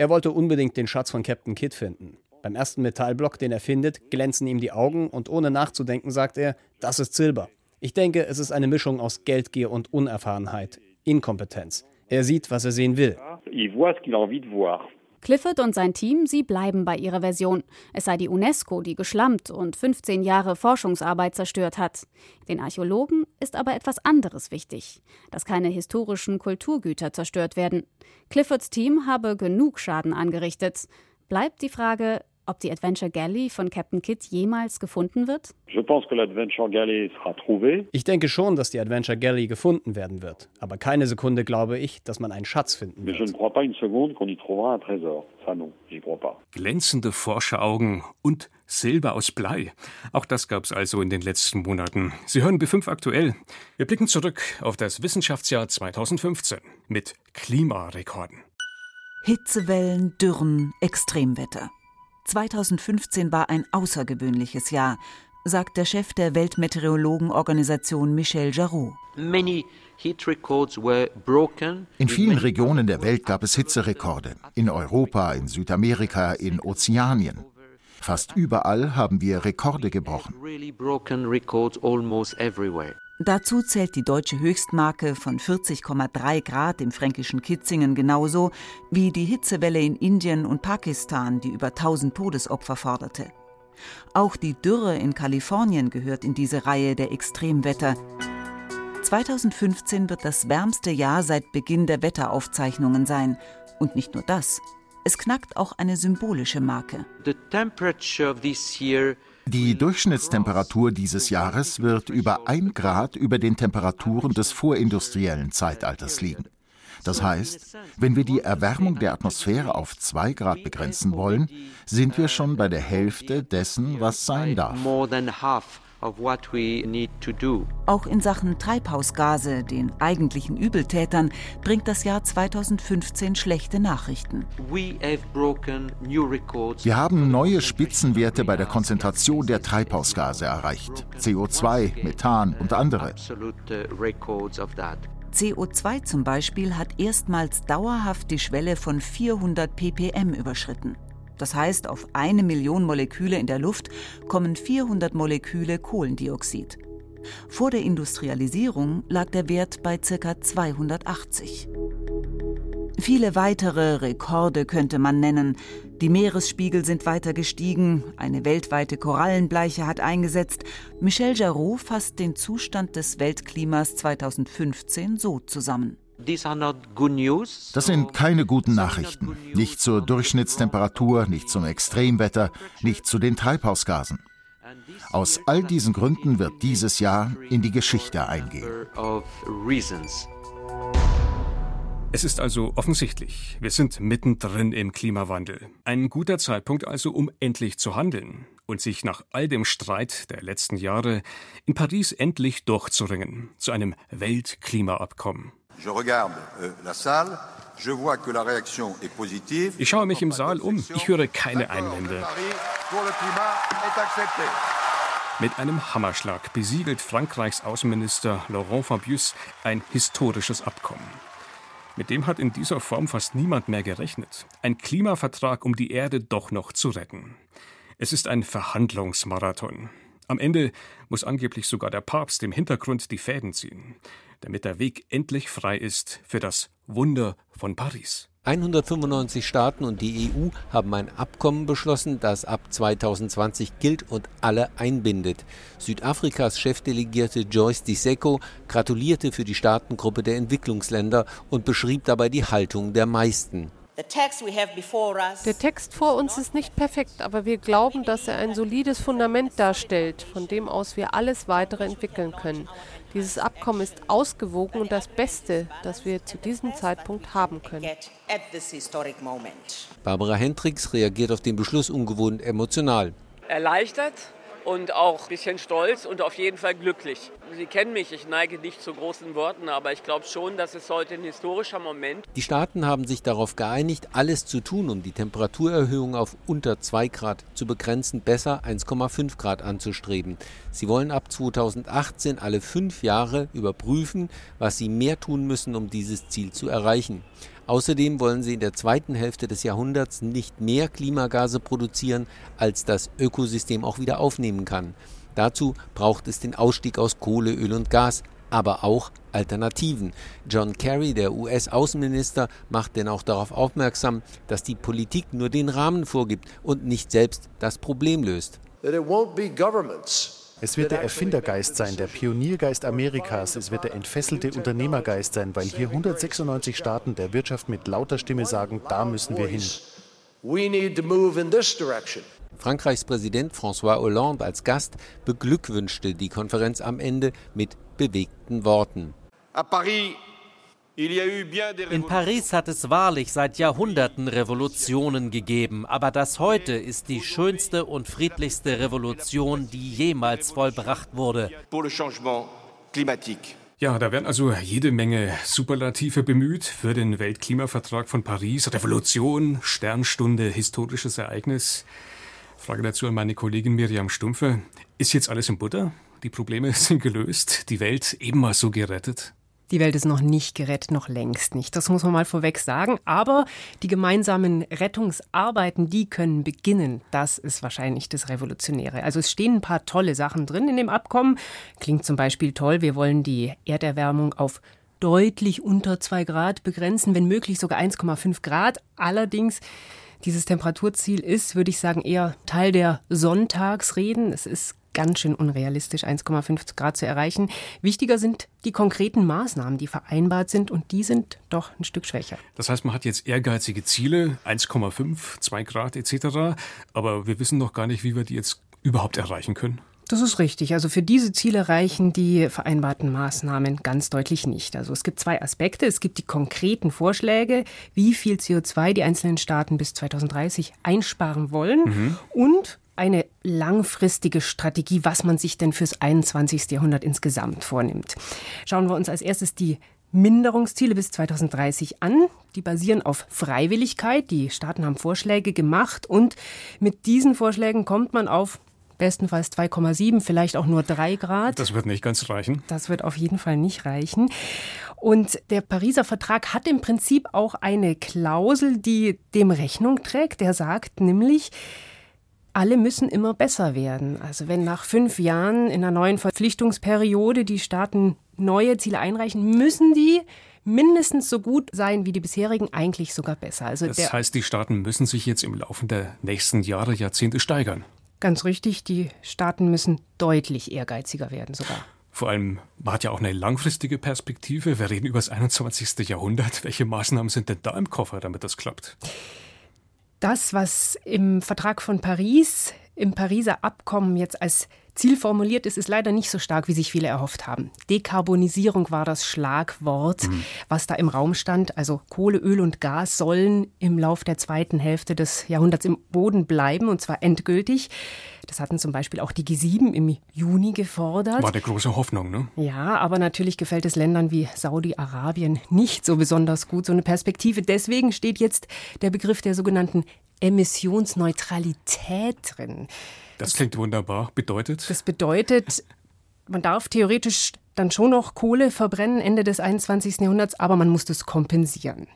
wollte unbedingt den Schatz von Captain Kidd finden. Beim ersten Metallblock, den er findet, glänzen ihm die Augen und ohne nachzudenken sagt er, das ist Silber. Ich denke, es ist eine Mischung aus Geldgier und Unerfahrenheit, Inkompetenz. Er sieht, was er sehen will. Clifford und sein Team, sie bleiben bei ihrer Version. Es sei die UNESCO, die geschlampt und 15 Jahre Forschungsarbeit zerstört hat. Den Archäologen ist aber etwas anderes wichtig, dass keine historischen Kulturgüter zerstört werden. Cliffords Team habe genug Schaden angerichtet. Bleibt die Frage, Ob die Adventure Galley von Captain Kidd jemals gefunden wird? Ich denke schon, dass die Adventure Galley gefunden werden wird. Aber keine Sekunde glaube ich, dass man einen Schatz finden wird. Glänzende Forscheraugen und Silber aus Blei. Auch das gab es also in den letzten Monaten. Sie hören B5 aktuell. Wir blicken zurück auf das Wissenschaftsjahr 2015 mit Klimarekorden. Hitzewellen, Dürren, Extremwetter. 2015 war ein außergewöhnliches Jahr, sagt der Chef der Weltmeteorologenorganisation Michel Jarraud. In vielen Regionen der Welt gab es Hitzerekorde. In Europa, in Südamerika, in Ozeanien. Fast überall haben wir Rekorde gebrochen. Dazu zählt die deutsche Höchstmarke von 40,3 Grad im fränkischen Kitzingen genauso wie die Hitzewelle in Indien und Pakistan, die über 1000 Todesopfer forderte. Auch die Dürre in Kalifornien gehört in diese Reihe der Extremwetter. 2015 wird das wärmste Jahr seit Beginn der Wetteraufzeichnungen sein. Und nicht nur das. Es knackt auch eine symbolische Marke. Die Durchschnittstemperatur dieses Jahres wird über 1 Grad über den Temperaturen des vorindustriellen Zeitalters liegen. Das heißt, wenn wir die Erwärmung der Atmosphäre auf 2 Grad begrenzen wollen, sind wir schon bei der Hälfte dessen, was sein darf. Auch in Sachen Treibhausgase, den eigentlichen Übeltätern, bringt das Jahr 2015 schlechte Nachrichten. Wir haben neue Spitzenwerte bei der Konzentration der Treibhausgase erreicht. CO2, Methan und andere. CO2 zum Beispiel hat erstmals dauerhaft die Schwelle von 400 ppm überschritten. Das heißt, auf 1 Million Moleküle in der Luft kommen 400 Moleküle Kohlendioxid. Vor der Industrialisierung lag der Wert bei ca. 280. Viele weitere Rekorde könnte man nennen. Die Meeresspiegel sind weiter gestiegen, eine weltweite Korallenbleiche hat eingesetzt. Michel Jarraud fasst den Zustand des Weltklimas 2015 so zusammen. Das sind keine guten Nachrichten. Nicht zur Durchschnittstemperatur, nicht zum Extremwetter, nicht zu den Treibhausgasen. Aus all diesen Gründen wird dieses Jahr in die Geschichte eingehen. Es ist also offensichtlich, wir sind mittendrin im Klimawandel. Ein guter Zeitpunkt also, um endlich zu handeln und sich nach all dem Streit der letzten Jahre in Paris endlich durchzuringen zu einem Weltklimaabkommen. Ich schaue mich im Saal um. Ich höre keine Einwände. Mit einem Hammerschlag besiegelt Frankreichs Außenminister Laurent Fabius ein historisches Abkommen. Mit dem hat in dieser Form fast niemand mehr gerechnet. Ein Klimavertrag, um die Erde doch noch zu retten. Es ist ein Verhandlungsmarathon. Am Ende muss angeblich sogar der Papst im Hintergrund die Fäden ziehen, damit der Weg endlich frei ist für das Wunder von Paris. 195 Staaten und die EU haben ein Abkommen beschlossen, das ab 2020 gilt und alle einbindet. Südafrikas Chefdelegierte Joyce Disseko gratulierte für die Staatengruppe der Entwicklungsländer und beschrieb dabei die Haltung der meisten. Der Text vor uns ist nicht perfekt, aber wir glauben, dass er ein solides Fundament darstellt, von dem aus wir alles Weitere entwickeln können. Dieses Abkommen ist ausgewogen und das Beste, das wir zu diesem Zeitpunkt haben können. Barbara Hendricks reagiert auf den Beschluss ungewohnt emotional. Erleichtert und auch ein bisschen stolz und auf jeden Fall glücklich. Sie kennen mich, ich neige nicht zu großen Worten, aber ich glaube schon, dass es heute ein historischer Moment. Die Staaten haben sich darauf geeinigt, alles zu tun, um die Temperaturerhöhung auf unter 2 Grad zu begrenzen, besser 1,5 Grad anzustreben. Sie wollen ab 2018 alle 5 Jahre überprüfen, was sie mehr tun müssen, um dieses Ziel zu erreichen. Außerdem wollen sie in der zweiten Hälfte des Jahrhunderts nicht mehr Klimagase produzieren, als das Ökosystem auch wieder aufnehmen kann. Dazu braucht es den Ausstieg aus Kohle, Öl und Gas, aber auch Alternativen. John Kerry, der US-Außenminister, macht denn auch darauf aufmerksam, dass die Politik nur den Rahmen vorgibt und nicht selbst das Problem löst. Es wird der Erfindergeist sein, der Pioniergeist Amerikas, es wird der entfesselte Unternehmergeist sein, weil hier 196 Staaten der Wirtschaft mit lauter Stimme sagen, da müssen wir hin. Frankreichs Präsident François Hollande als Gast beglückwünschte die Konferenz am Ende mit bewegten Worten. In Paris hat es wahrlich seit Jahrhunderten Revolutionen gegeben, aber das heute ist die schönste und friedlichste Revolution, die jemals vollbracht wurde. Ja, da werden also jede Menge Superlative bemüht für den Weltklimavertrag von Paris. Revolution, Sternstunde, historisches Ereignis. Frage dazu an meine Kollegin Miriam Stumpfe. Ist jetzt alles in Butter? Die Probleme sind gelöst? Die Welt eben mal so gerettet? Die Welt ist noch nicht gerettet, noch längst nicht. Das muss man mal vorweg sagen. Aber die gemeinsamen Rettungsarbeiten, die können beginnen. Das ist wahrscheinlich das Revolutionäre. Also es stehen ein paar tolle Sachen drin in dem Abkommen. Klingt zum Beispiel toll, wir wollen die Erderwärmung auf deutlich unter 2 Grad begrenzen, wenn möglich sogar 1,5 Grad. Allerdings, dieses Temperaturziel ist, würde ich sagen, eher Teil der Sonntagsreden. Es ist ganz schön unrealistisch, 1,5 Grad zu erreichen. Wichtiger sind die konkreten Maßnahmen, die vereinbart sind, und die sind doch ein Stück schwächer. Das heißt, man hat jetzt ehrgeizige Ziele, 1,5, 2 Grad etc., aber wir wissen noch gar nicht, wie wir die jetzt überhaupt erreichen können. Das ist richtig. Also für diese Ziele reichen die vereinbarten Maßnahmen ganz deutlich nicht. Also es gibt 2 Aspekte. Es gibt die konkreten Vorschläge, wie viel CO2 die einzelnen Staaten bis 2030 einsparen wollen, und eine langfristige Strategie, was man sich denn fürs 21. Jahrhundert insgesamt vornimmt. Schauen wir uns als erstes die Minderungsziele bis 2030 an. Die basieren auf Freiwilligkeit. Die Staaten haben Vorschläge gemacht und mit diesen Vorschlägen kommt man auf bestenfalls 2,7, vielleicht auch nur 3 Grad. Das wird nicht ganz reichen. Das wird auf jeden Fall nicht reichen. Und der Pariser Vertrag hat im Prinzip auch eine Klausel, die dem Rechnung trägt. Der sagt nämlich, alle müssen immer besser werden. Also wenn nach 5 Jahren in einer neuen Verpflichtungsperiode die Staaten neue Ziele einreichen, müssen die mindestens so gut sein wie die bisherigen, eigentlich sogar besser. Also das heißt, die Staaten müssen sich jetzt im Laufe der nächsten Jahre, Jahrzehnte steigern. Ganz richtig, die Staaten müssen deutlich ehrgeiziger werden sogar. Vor allem, man hat ja auch eine langfristige Perspektive. Wir reden über das 21. Jahrhundert. Welche Maßnahmen sind denn da im Koffer, damit das klappt? Das, was im Vertrag von Paris, im Pariser Abkommen jetzt als Ziel formuliert ist, ist leider nicht so stark, wie sich viele erhofft haben. Dekarbonisierung war das Schlagwort, was da im Raum stand. Also Kohle, Öl und Gas sollen im Lauf der zweiten Hälfte des Jahrhunderts im Boden bleiben, und zwar endgültig. Das hatten zum Beispiel auch die G7 im Juni gefordert. War eine große Hoffnung, ne? Ja, aber natürlich gefällt es Ländern wie Saudi-Arabien nicht so besonders gut, so eine Perspektive. Deswegen steht jetzt der Begriff der sogenannten Emissionsneutralität drin. Das klingt wunderbar. Bedeutet? Das bedeutet, man darf theoretisch dann schon noch Kohle verbrennen Ende des 21. Jahrhunderts, aber man muss das kompensieren.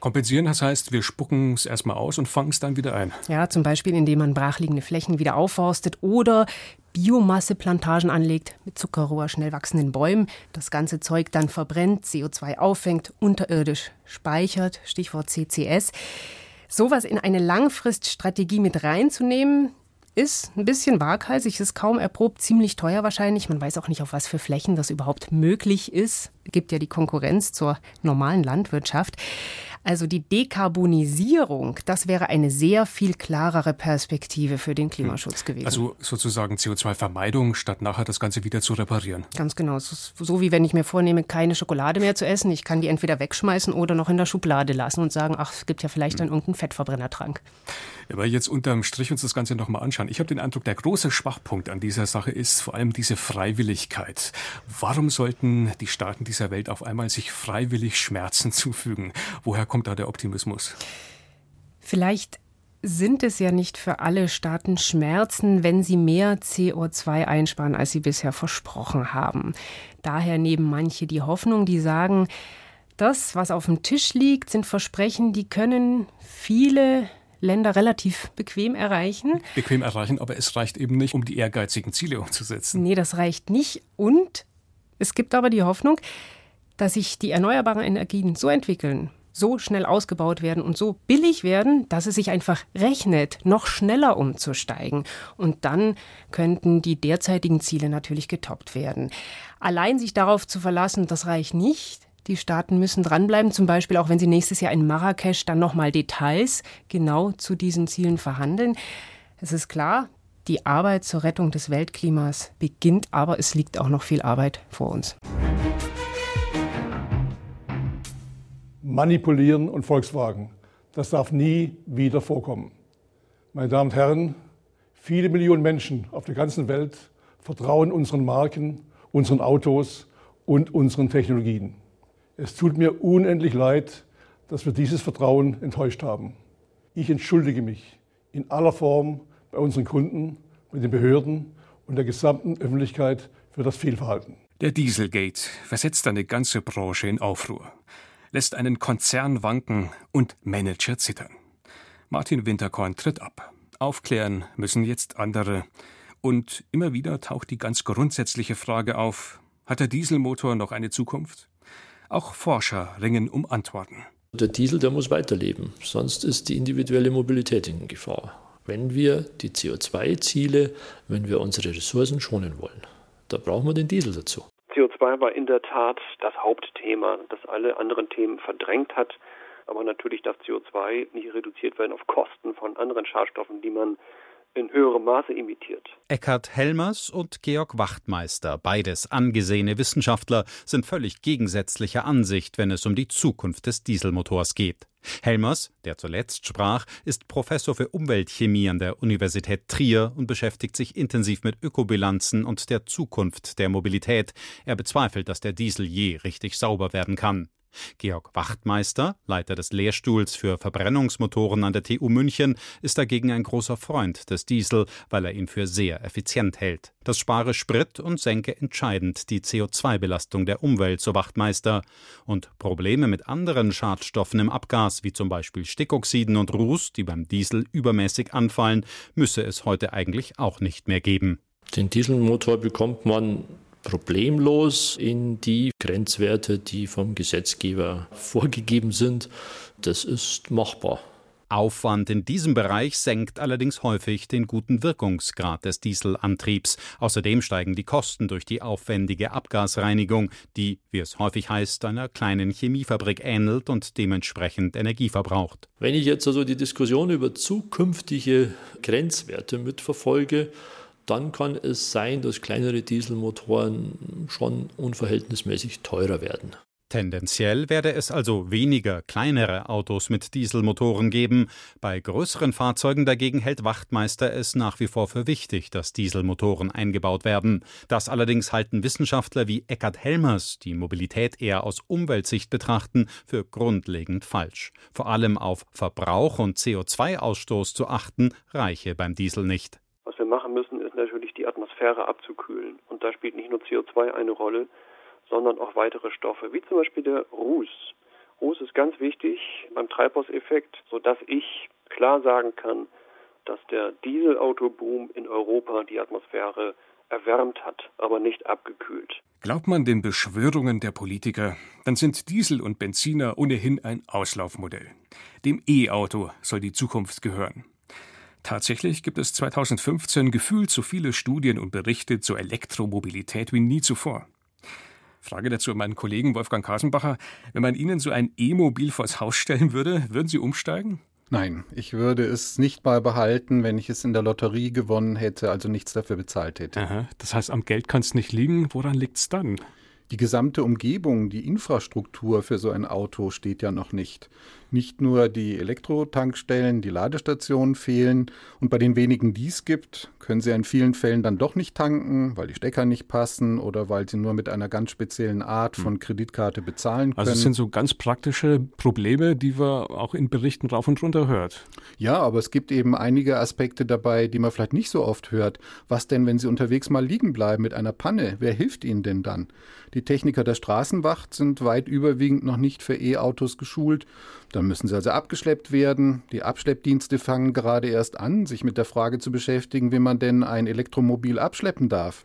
Kompensieren, das heißt, wir spucken es erstmal aus und fangen es dann wieder ein. Ja, zum Beispiel, indem man brachliegende Flächen wieder aufforstet oder Biomasseplantagen anlegt mit Zuckerrohr, schnell wachsenden Bäumen. Das ganze Zeug dann verbrennt, CO2 auffängt, unterirdisch speichert, Stichwort CCS. Sowas in eine Langfriststrategie mit reinzunehmen, ist ein bisschen waghalsig, ist kaum erprobt, ziemlich teuer wahrscheinlich. Man weiß auch nicht, auf was für Flächen das überhaupt möglich ist. Gibt ja die Konkurrenz zur normalen Landwirtschaft. Also die Dekarbonisierung, das wäre eine sehr viel klarere Perspektive für den Klimaschutz gewesen. Also sozusagen CO2-Vermeidung, statt nachher das Ganze wieder zu reparieren. Ganz genau. So wie wenn ich mir vornehme, keine Schokolade mehr zu essen. Ich kann die entweder wegschmeißen oder noch in der Schublade lassen und sagen, ach, es gibt ja vielleicht dann irgendeinen Fettverbrennertrank. Aber jetzt unterm Strich uns das Ganze nochmal anschauen. Ich habe den Eindruck, der große Schwachpunkt an dieser Sache ist vor allem diese Freiwilligkeit. Warum sollten die Staaten dieser Welt auf einmal sich freiwillig Schmerzen zufügen? Woher kommt da der Optimismus? Vielleicht sind es ja nicht für alle Staaten Schmerzen, wenn sie mehr CO2 einsparen, als sie bisher versprochen haben. Daher nehmen manche die Hoffnung, die sagen, das, was auf dem Tisch liegt, sind Versprechen, die können viele Länder relativ bequem erreichen. Bequem erreichen, aber es reicht eben nicht, um die ehrgeizigen Ziele umzusetzen. Nee, das reicht nicht. Und es gibt aber die Hoffnung, dass sich die erneuerbaren Energien so entwickeln, so schnell ausgebaut werden und so billig werden, dass es sich einfach rechnet, noch schneller umzusteigen. Und dann könnten die derzeitigen Ziele natürlich getoppt werden. Allein sich darauf zu verlassen, das reicht nicht. Die Staaten müssen dranbleiben, zum Beispiel auch wenn sie nächstes Jahr in Marrakesch dann nochmal Details genau zu diesen Zielen verhandeln. Es ist klar, die Arbeit zur Rettung des Weltklimas beginnt, aber es liegt auch noch viel Arbeit vor uns. Manipulieren und Volkswagen. Das darf nie wieder vorkommen. Meine Damen und Herren, viele Millionen Menschen auf der ganzen Welt vertrauen unseren Marken, unseren Autos und unseren Technologien. Es tut mir unendlich leid, dass wir dieses Vertrauen enttäuscht haben. Ich entschuldige mich in aller Form bei unseren Kunden, bei den Behörden und der gesamten Öffentlichkeit für das Fehlverhalten. Der Dieselgate versetzt eine ganze Branche in Aufruhr, lässt einen Konzern wanken und Manager zittern. Martin Winterkorn tritt ab. Aufklären müssen jetzt andere. Und immer wieder taucht die ganz grundsätzliche Frage auf: Hat der Dieselmotor noch eine Zukunft? Auch Forscher ringen um Antworten. Der Diesel, der muss weiterleben, sonst ist die individuelle Mobilität in Gefahr. Wenn wir die CO2-Ziele, wenn wir unsere Ressourcen schonen wollen, da brauchen wir den Diesel dazu. CO2 war in der Tat das Hauptthema, das alle anderen Themen verdrängt hat. Aber natürlich darf CO2 nicht reduziert werden auf Kosten von anderen Schadstoffen, die man in höherem Maße imitiert. Eckhard Helmers und Georg Wachtmeister, beides angesehene Wissenschaftler, sind völlig gegensätzlicher Ansicht, wenn es um die Zukunft des Dieselmotors geht. Helmers, der zuletzt sprach, ist Professor für Umweltchemie an der Universität Trier und beschäftigt sich intensiv mit Ökobilanzen und der Zukunft der Mobilität. Er bezweifelt, dass der Diesel je richtig sauber werden kann. Georg Wachtmeister, Leiter des Lehrstuhls für Verbrennungsmotoren an der TU München, ist dagegen ein großer Freund des Diesel, weil er ihn für sehr effizient hält. Das spare Sprit und senke entscheidend die CO2-Belastung der Umwelt, so Wachtmeister. Und Probleme mit anderen Schadstoffen im Abgas, wie zum Beispiel Stickoxiden und Ruß, die beim Diesel übermäßig anfallen, müsse es heute eigentlich auch nicht mehr geben. Den Dieselmotor bekommt man problemlos in die Grenzwerte, die vom Gesetzgeber vorgegeben sind. Das ist machbar. Aufwand in diesem Bereich senkt allerdings häufig den guten Wirkungsgrad des Dieselantriebs. Außerdem steigen die Kosten durch die aufwendige Abgasreinigung, die, wie es häufig heißt, einer kleinen Chemiefabrik ähnelt und dementsprechend Energie verbraucht. Wenn ich jetzt also die Diskussion über zukünftige Grenzwerte mitverfolge, dann kann es sein, dass kleinere Dieselmotoren schon unverhältnismäßig teurer werden. Tendenziell werde es also weniger kleinere Autos mit Dieselmotoren geben. Bei größeren Fahrzeugen dagegen hält Wachtmeister es nach wie vor für wichtig, dass Dieselmotoren eingebaut werden. Das allerdings halten Wissenschaftler wie Eckhard Helmers, die Mobilität eher aus Umweltsicht betrachten, für grundlegend falsch. Vor allem auf Verbrauch und CO2-Ausstoß zu achten, reiche beim Diesel nicht. Was wir machen müssen, ist natürlich die Atmosphäre abzukühlen. Und da spielt nicht nur CO2 eine Rolle, sondern auch weitere Stoffe, wie zum Beispiel der Ruß. Ruß ist ganz wichtig beim Treibhauseffekt, sodass ich klar sagen kann, dass der Dieselautoboom in Europa die Atmosphäre erwärmt hat, aber nicht abgekühlt. Glaubt man den Beschwörungen der Politiker, dann sind Diesel und Benziner ohnehin ein Auslaufmodell. Dem E-Auto soll die Zukunft gehören. Tatsächlich gibt es 2015 gefühlt so viele Studien und Berichte zur Elektromobilität wie nie zuvor. Frage dazu an meinen Kollegen Wolfgang Kasenbacher. Wenn man Ihnen so ein E-Mobil vors Haus stellen würde, würden Sie umsteigen? Nein, ich würde es nicht mal behalten, wenn ich es in der Lotterie gewonnen hätte, also nichts dafür bezahlt hätte. Aha, das heißt, am Geld kann es nicht liegen. Woran liegt es dann? Die gesamte Umgebung, die Infrastruktur für so ein Auto steht ja noch nicht. Nicht nur die Elektrotankstellen, die Ladestationen fehlen und bei den wenigen, die es gibt, können sie in vielen Fällen dann doch nicht tanken, weil die Stecker nicht passen oder weil sie nur mit einer ganz speziellen Art von Kreditkarte bezahlen können. Also es sind so ganz praktische Probleme, die wir auch in Berichten rauf und runter hört. Ja, aber es gibt eben einige Aspekte dabei, die man vielleicht nicht so oft hört. Was denn, wenn sie unterwegs mal liegen bleiben mit einer Panne? Wer hilft ihnen denn dann? Die Techniker der Straßenwacht sind weit überwiegend noch nicht für E-Autos geschult. Dann müssen sie also abgeschleppt werden. Die Abschleppdienste fangen gerade erst an, sich mit der Frage zu beschäftigen, wie man denn ein Elektromobil abschleppen darf.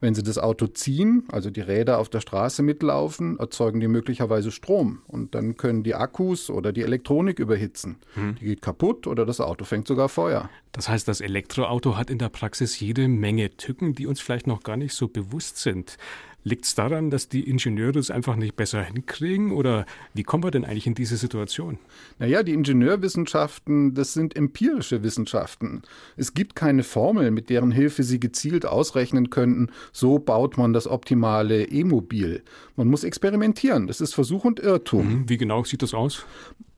Wenn sie das Auto ziehen, also die Räder auf der Straße mitlaufen, erzeugen die möglicherweise Strom. Und dann können die Akkus oder die Elektronik überhitzen. Die geht kaputt oder das Auto fängt sogar Feuer. Das heißt, das Elektroauto hat in der Praxis jede Menge Tücken, die uns vielleicht noch gar nicht so bewusst sind. Liegt es daran, dass die Ingenieure es einfach nicht besser hinkriegen? Oder wie kommen wir denn eigentlich in diese Situation? Naja, die Ingenieurwissenschaften, das sind empirische Wissenschaften. Es gibt keine Formel, mit deren Hilfe sie gezielt ausrechnen könnten, so baut man das optimale E-Mobil. Man muss experimentieren. Das ist Versuch und Irrtum. Wie genau sieht das aus?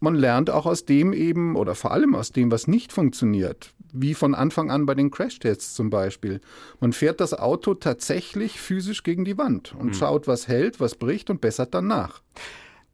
Man lernt auch aus dem eben, oder vor allem aus dem, was nicht funktioniert. Wie von Anfang an bei den Crashtests zum Beispiel. Man fährt das Auto tatsächlich physisch gegen die Wand und schaut, was hält, was bricht und bessert dann nach.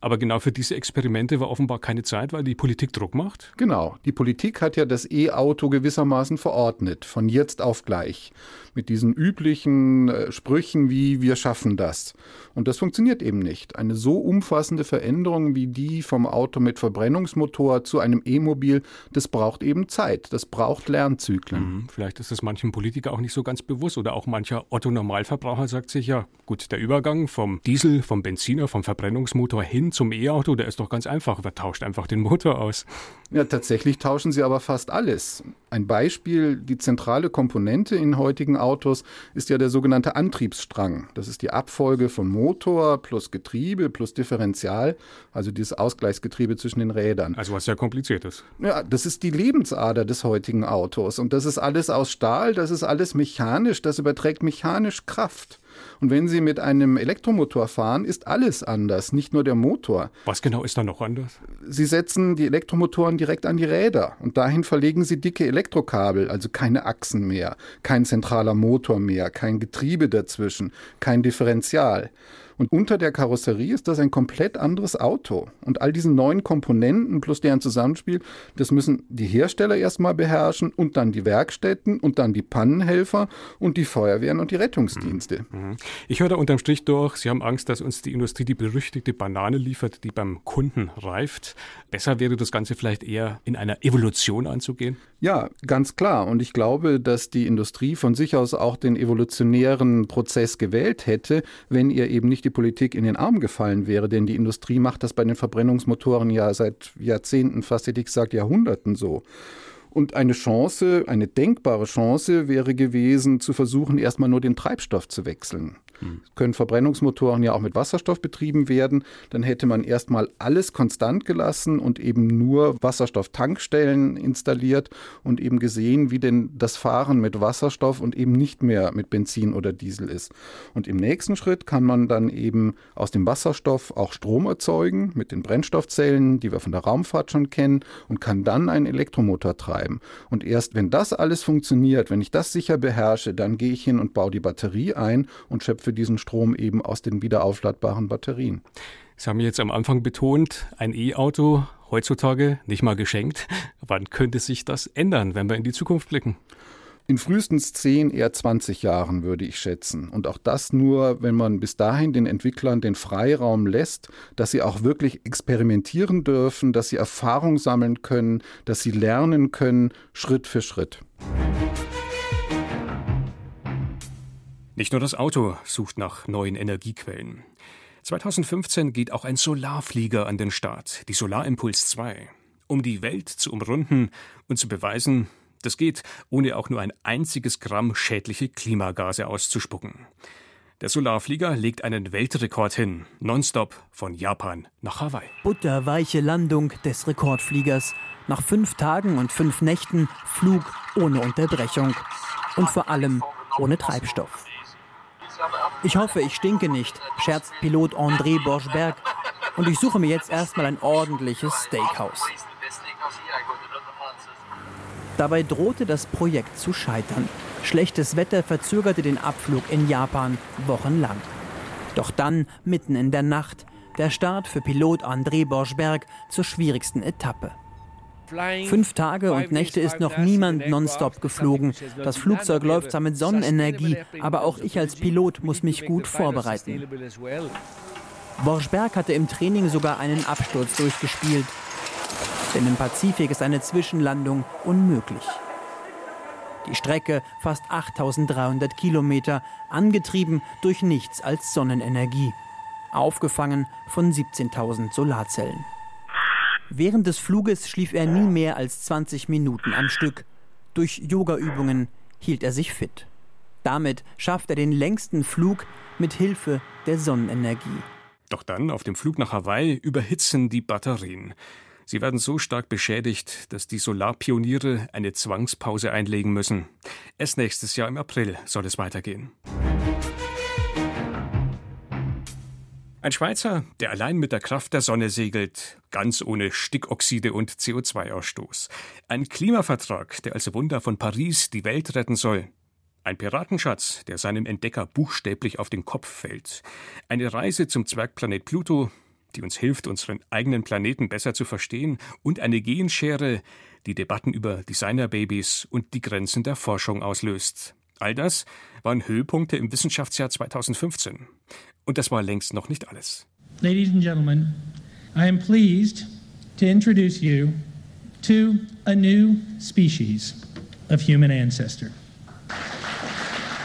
Aber genau für diese Experimente war offenbar keine Zeit, weil die Politik Druck macht? Genau. Die Politik hat ja das E-Auto gewissermaßen verordnet, von jetzt auf gleich. Mit diesen üblichen Sprüchen wie, wir schaffen das. Und das funktioniert eben nicht. Eine so umfassende Veränderung wie die vom Auto mit Verbrennungsmotor zu einem E-Mobil, das braucht eben Zeit. Das braucht Lernzyklen. Vielleicht ist das manchem Politiker auch nicht so ganz bewusst. Oder auch mancher Otto-Normalverbraucher sagt sich, ja gut, der Übergang vom Diesel, vom Benziner, vom Verbrennungsmotor hin zum E-Auto, der ist doch ganz einfach. Man tauscht einfach den Motor aus. Ja, tatsächlich tauschen sie aber fast alles. Ein Beispiel, die zentrale Komponente in heutigen Autos ist ja der sogenannte Antriebsstrang. Das ist die Abfolge von Motor plus Getriebe plus Differential, also dieses Ausgleichsgetriebe zwischen den Rädern. Also was sehr kompliziert ist. Ja, das ist die Lebensader des heutigen Autos und das ist alles aus Stahl, das ist alles mechanisch, das überträgt mechanisch Kraft. Und wenn Sie mit einem Elektromotor fahren, ist alles anders, nicht nur der Motor. Was genau ist da noch anders? Sie setzen die Elektromotoren direkt an die Räder und dahin verlegen Sie dicke Elektrokabel, also keine Achsen mehr, kein zentraler Motor mehr, kein Getriebe dazwischen, kein Differential. Und unter der Karosserie ist das ein komplett anderes Auto. Und all diese neuen Komponenten plus deren Zusammenspiel, das müssen die Hersteller erstmal beherrschen und dann die Werkstätten und dann die Pannenhelfer und die Feuerwehren und die Rettungsdienste. Ich höre da unterm Strich durch, Sie haben Angst, dass uns die Industrie die berüchtigte Banane liefert, die beim Kunden reift. Besser wäre das Ganze vielleicht eher in einer Evolution anzugehen? Ja, ganz klar. Und ich glaube, dass die Industrie von sich aus auch den evolutionären Prozess gewählt hätte, wenn ihr eben nicht die Politik in den Arm gefallen wäre, denn die Industrie macht das bei den Verbrennungsmotoren ja seit Jahrzehnten, fast hätte ich gesagt Jahrhunderten so. Und eine Chance, eine denkbare Chance wäre gewesen, zu versuchen, erstmal nur den Treibstoff zu wechseln. Können Verbrennungsmotoren ja auch mit Wasserstoff betrieben werden, dann hätte man erstmal alles konstant gelassen und eben nur Wasserstofftankstellen installiert und eben gesehen, wie denn das Fahren mit Wasserstoff und eben nicht mehr mit Benzin oder Diesel ist. Und im nächsten Schritt kann man dann eben aus dem Wasserstoff auch Strom erzeugen mit den Brennstoffzellen, die wir von der Raumfahrt schon kennen, und kann dann einen Elektromotor treiben. Und erst wenn das alles funktioniert, wenn ich das sicher beherrsche, dann gehe ich hin und baue die Batterie ein und schöpfe diesen Strom eben aus den wiederaufladbaren Batterien. Sie haben jetzt am Anfang betont, ein E-Auto heutzutage nicht mal geschenkt. Wann könnte sich das ändern, wenn wir in die Zukunft blicken? In frühestens 10, eher 20 Jahren würde ich schätzen. Und auch das nur, wenn man bis dahin den Entwicklern den Freiraum lässt, dass sie auch wirklich experimentieren dürfen, dass sie Erfahrung sammeln können, dass sie lernen können, Schritt für Schritt. Nicht nur das Auto sucht nach neuen Energiequellen. 2015 geht auch ein Solarflieger an den Start, die Solar Impulse 2, um die Welt zu umrunden und zu beweisen, das geht, ohne auch nur ein einziges Gramm schädliche Klimagase auszuspucken. Der Solarflieger legt einen Weltrekord hin, nonstop von Japan nach Hawaii. Butterweiche Landung des Rekordfliegers. Nach 5 Tagen und 5 Nächten Flug ohne Unterbrechung. Und vor allem ohne Treibstoff. Ich hoffe, ich stinke nicht, scherzt Pilot André Borschberg. Und ich suche mir jetzt erstmal ein ordentliches Steakhouse. Dabei drohte das Projekt zu scheitern. Schlechtes Wetter verzögerte den Abflug in Japan wochenlang. Doch dann, mitten in der Nacht, der Start für Pilot André Borschberg zur schwierigsten Etappe. 5 Tage und Nächte ist noch niemand nonstop geflogen. Das Flugzeug läuft zwar mit Sonnenenergie, aber auch ich als Pilot muss mich gut vorbereiten. Borschberg hatte im Training sogar einen Absturz durchgespielt. Denn im Pazifik ist eine Zwischenlandung unmöglich. Die Strecke fast 8300 Kilometer, angetrieben durch nichts als Sonnenenergie. Aufgefangen von 17.000 Solarzellen. Während des Fluges schlief er nie mehr als 20 Minuten am Stück. Durch Yogaübungen hielt er sich fit. Damit schafft er den längsten Flug mit Hilfe der Sonnenenergie. Doch dann, auf dem Flug nach Hawaii, überhitzen die Batterien. Sie werden so stark beschädigt, dass die Solarpioniere eine Zwangspause einlegen müssen. Erst nächstes Jahr im April soll es weitergehen. Ein Schweizer, der allein mit der Kraft der Sonne segelt, ganz ohne Stickoxide und CO2-Ausstoß. Ein Klimavertrag, der als Wunder von Paris die Welt retten soll. Ein Piratenschatz, der seinem Entdecker buchstäblich auf den Kopf fällt. Eine Reise zum Zwergplanet Pluto, die uns hilft, unseren eigenen Planeten besser zu verstehen. Und eine Genschere, die Debatten über Designerbabys und die Grenzen der Forschung auslöst. All das waren Höhepunkte im Wissenschaftsjahr 2015. Und das war längst noch nicht alles. Ladies and gentlemen, I am pleased to introduce you to a new species of human ancestor.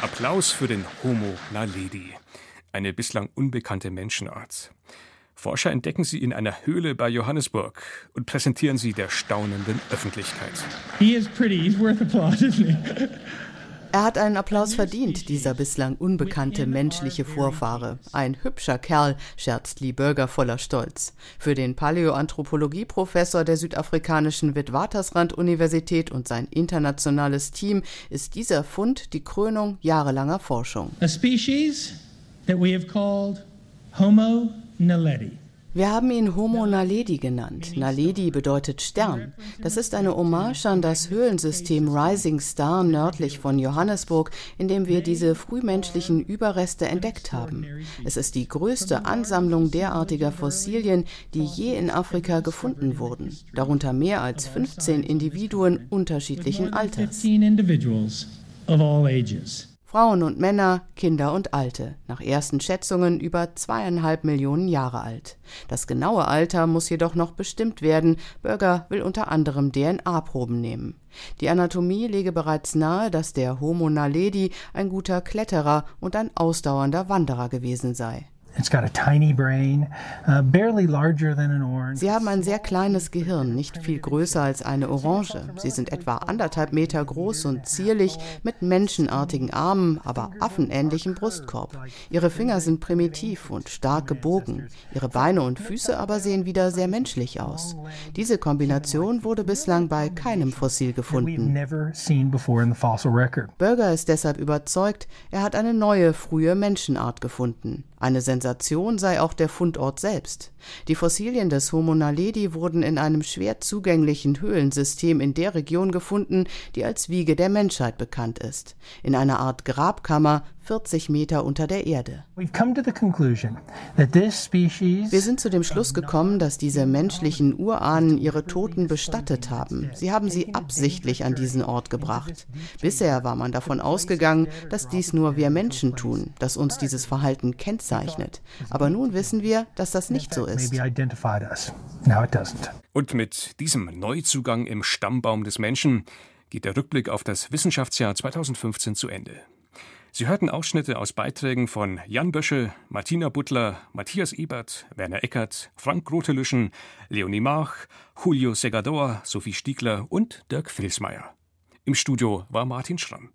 Applaus für den Homo naledi, eine bislang unbekannte Menschenart. Forscher entdecken sie in einer Höhle bei Johannesburg und präsentieren sie der staunenden Öffentlichkeit. He is pretty, he's worth applause, isn't he? Er hat einen Applaus verdient, dieser bislang unbekannte menschliche Vorfahre. Ein hübscher Kerl, scherzt Lee Berger voller Stolz. Für den Paläoanthropologie-Professor der südafrikanischen Witwatersrand-Universität und sein internationales Team ist dieser Fund die Krönung jahrelanger Forschung. A species that we have called Homo naledi. Wir haben ihn Homo naledi genannt. Naledi bedeutet Stern. Das ist eine Hommage an das Höhlensystem Rising Star nördlich von Johannesburg, in dem wir diese frühmenschlichen Überreste entdeckt haben. Es ist die größte Ansammlung derartiger Fossilien, die je in Afrika gefunden wurden. Darunter mehr als 15 Individuen unterschiedlichen Alters. Frauen und Männer, Kinder und Alte, nach ersten Schätzungen über 2,5 Millionen Jahre alt. Das genaue Alter muss jedoch noch bestimmt werden. Berger will unter anderem DNA-Proben nehmen. Die Anatomie lege bereits nahe, dass der Homo naledi ein guter Kletterer und ein ausdauernder Wanderer gewesen sei. It's got a tiny brain, barely larger than an orange. Sie haben ein sehr kleines Gehirn, nicht viel größer als eine Orange. Sie sind etwa 1,5 Meter groß und zierlich, mit menschenartigen Armen, aber affenähnlichem Brustkorb. Ihre Finger sind primitiv und stark gebogen. Ihre Beine und Füße aber sehen wieder sehr menschlich aus. Diese Kombination wurde bislang bei keinem Fossil gefunden. Berger ist deshalb überzeugt, er hat eine neue, frühe Menschenart gefunden. Eine Sensation sei auch der Fundort selbst. Die Fossilien des Homo naledi wurden in einem schwer zugänglichen Höhlensystem in der Region gefunden, die als Wiege der Menschheit bekannt ist. In einer Art Grabkammer, 40 Meter unter der Erde. Wir sind zu dem Schluss gekommen, dass diese menschlichen Urahnen ihre Toten bestattet haben. Sie haben sie absichtlich an diesen Ort gebracht. Bisher war man davon ausgegangen, dass dies nur wir Menschen tun, dass uns dieses Verhalten kennzeichnet. Aber nun wissen wir, dass das nicht so ist. Und mit diesem Neuzugang im Stammbaum des Menschen geht der Rückblick auf das Wissenschaftsjahr 2015 zu Ende. Sie hörten Ausschnitte aus Beiträgen von Jan Bösche, Martina Butler, Matthias Ebert, Werner Eckert, Frank Grotelüschen, Leonie March, Julio Segador, Sophie Stiegler und Dirk Vilsmeier. Im Studio war Martin Schramm.